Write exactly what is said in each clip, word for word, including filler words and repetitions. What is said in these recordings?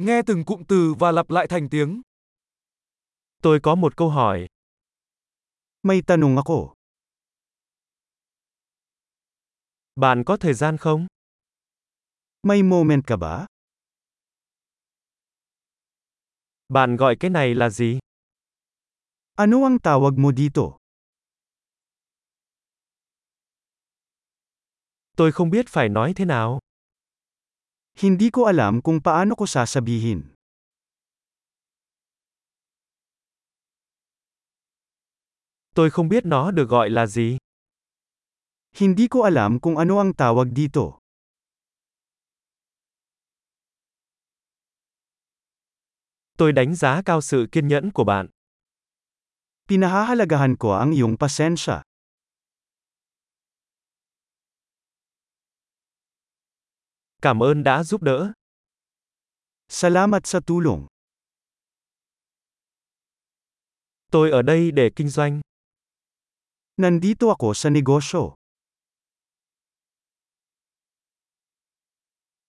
Nghe từng cụm từ và lặp lại thành tiếng. Tôi có một câu hỏi. May tanong ako. Bạn có thời gian không? May moment ka ba? Bạn gọi cái này là gì? Ano ang tawag mo dito? Tôi không biết phải nói thế nào. Hindi ko alam kung paano ko sasabihin. Tôi không biết nó được gọi là gì. Hindi ko alam kung ano ang tawag dito. Tôi đánh giá cao sự kiên nhẫn của bạn. Pinahahalagahan ko ang iyong pasensya. Cảm ơn đã giúp đỡ. Salamat sa tulong. Tôi ở đây để kinh doanh. Nandito ako sa negosyo.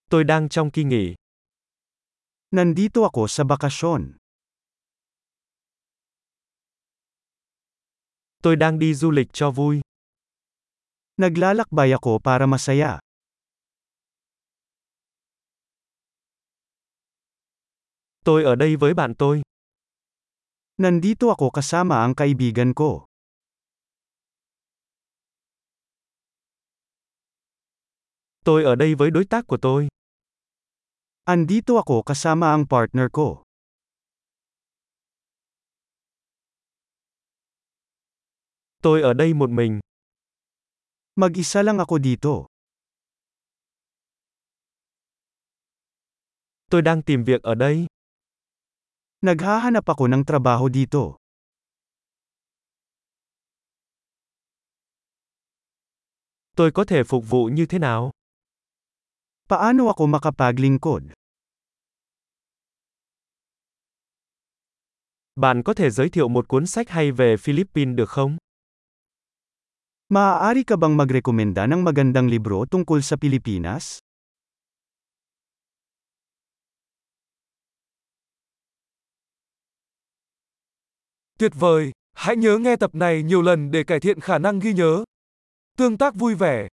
Tôi đang trong kỳ nghỉ. Nandito ako sa bakasyon. Tôi đang đi du lịch cho vui. Naglalakbay ako para masaya. Tôi ở đây với bạn tôi. Nandito ako kasama ang kaibigan ko. Tôi ở đây với đối tác của tôi. Andito ako kasama ang partner ko. Tôi ở đây một mình. Mag-isa lang ako dito. Tôi đang tìm việc ở đây. Naghahanap ako ng trabaho dito. Tôi có thể phục vụ như thế nào? Paano ako makapaglingkod? Bạn có thể giới thiệu một cuốn sách hay về Philippines được không? Maaari ka bang magrekomenda ng magandang libro tungkol sa Pilipinas? Tuyệt vời! Hãy nhớ nghe tập này nhiều lần để cải thiện khả năng ghi nhớ. Tương tác vui vẻ.